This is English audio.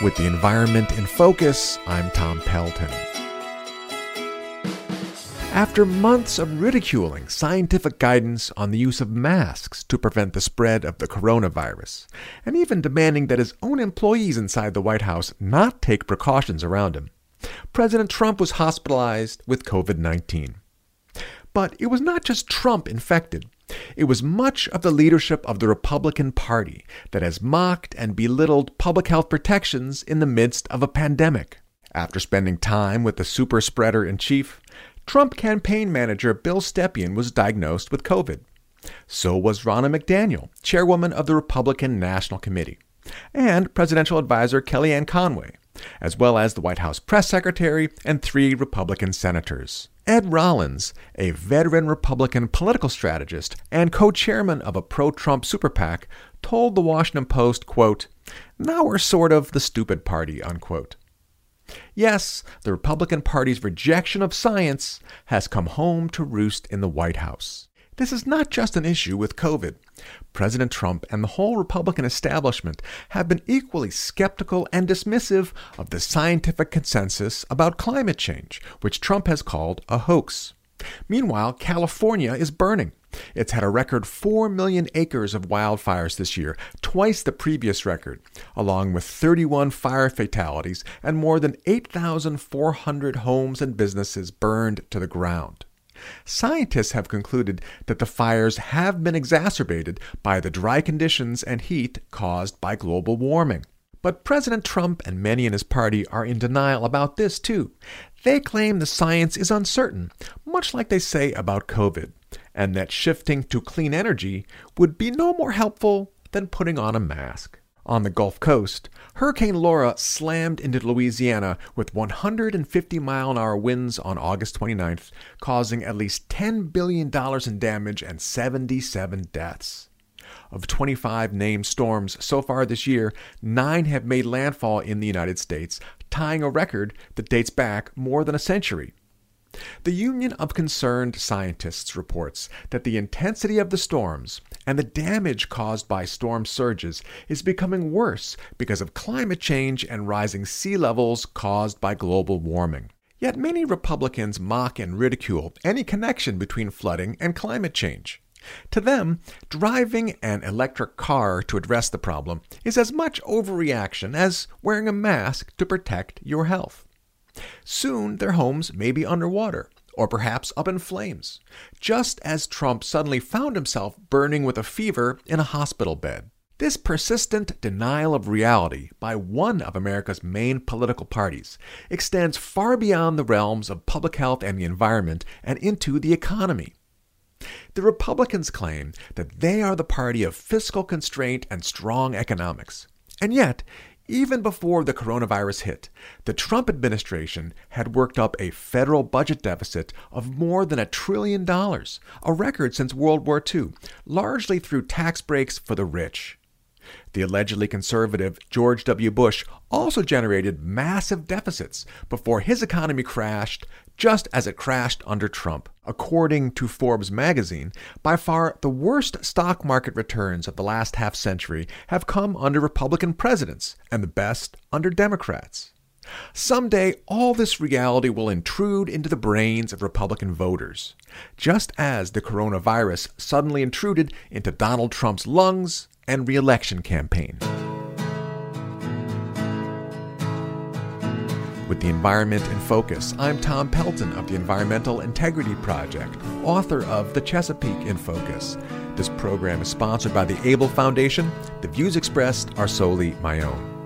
With The Environment in Focus, I'm Tom Pelton. After months of ridiculing scientific guidance on the use of masks to prevent the spread of the coronavirus, and even demanding that his own employees inside the White House not take precautions around him, President Trump was hospitalized with COVID-19. But it was not just Trump infected. It was much of the leadership of the Republican Party that has mocked and belittled public health protections in the midst of a pandemic. After spending time with the super spreader in chief, Trump campaign manager Bill Stepien was diagnosed with COVID. So was Ronna McDaniel, chairwoman of the Republican National Committee, and presidential advisor Kellyanne Conway, as well as the White House press secretary and three Republican senators. Ed Rollins, a veteran Republican political strategist and co-chairman of a pro-Trump super PAC, told the Washington Post, quote, "Now we're sort of the stupid party," unquote. Yes, the Republican Party's rejection of science has come home to roost in the White House. This is not just an issue with COVID. President Trump and the whole Republican establishment have been equally skeptical and dismissive of the scientific consensus about climate change, which Trump has called a hoax. Meanwhile, California is burning. It's had a record 4 million acres of wildfires this year, twice the previous record, along with 31 fire fatalities and more than 8,400 homes and businesses burned to the ground. Scientists have concluded that the fires have been exacerbated by the dry conditions and heat caused by global warming. But President Trump and many in his party are in denial about this, too. They claim the science is uncertain, much like they say about COVID, and that shifting to clean energy would be no more helpful than putting on a mask. On the Gulf Coast, Hurricane Laura slammed into Louisiana with 150-mile-an-hour winds on August 29th, causing at least $10 billion in damage and 77 deaths. Of 25 named storms so far this year, 9 have made landfall in the United States, tying a record that dates back more than a century. The Union of Concerned Scientists reports that the intensity of the storms and the damage caused by storm surges is becoming worse because of climate change and rising sea levels caused by global warming. Yet many Republicans mock and ridicule any connection between flooding and climate change. To them, driving an electric car to address the problem is as much overreaction as wearing a mask to protect your health. Soon, their homes may be underwater, or perhaps up in flames, just as Trump suddenly found himself burning with a fever in a hospital bed. This persistent denial of reality by one of America's main political parties extends far beyond the realms of public health and the environment and into the economy. The Republicans claim that they are the party of fiscal constraint and strong economics, and yet, even before the coronavirus hit, the Trump administration had worked up a federal budget deficit of more than $1 trillion, a record since World War II, largely through tax breaks for the rich. The allegedly conservative George W. Bush also generated massive deficits before his economy crashed, just as it crashed under Trump. According to Forbes magazine, by far the worst stock market returns of the last half century have come under Republican presidents and the best under Democrats. Someday, all this reality will intrude into the brains of Republican voters, just as the coronavirus suddenly intruded into Donald Trump's lungs and re-election campaign. With The Environment in Focus, I'm Tom Pelton of the Environmental Integrity Project, author of The Chesapeake in Focus. This program is sponsored by the Able Foundation. The views expressed are solely my own.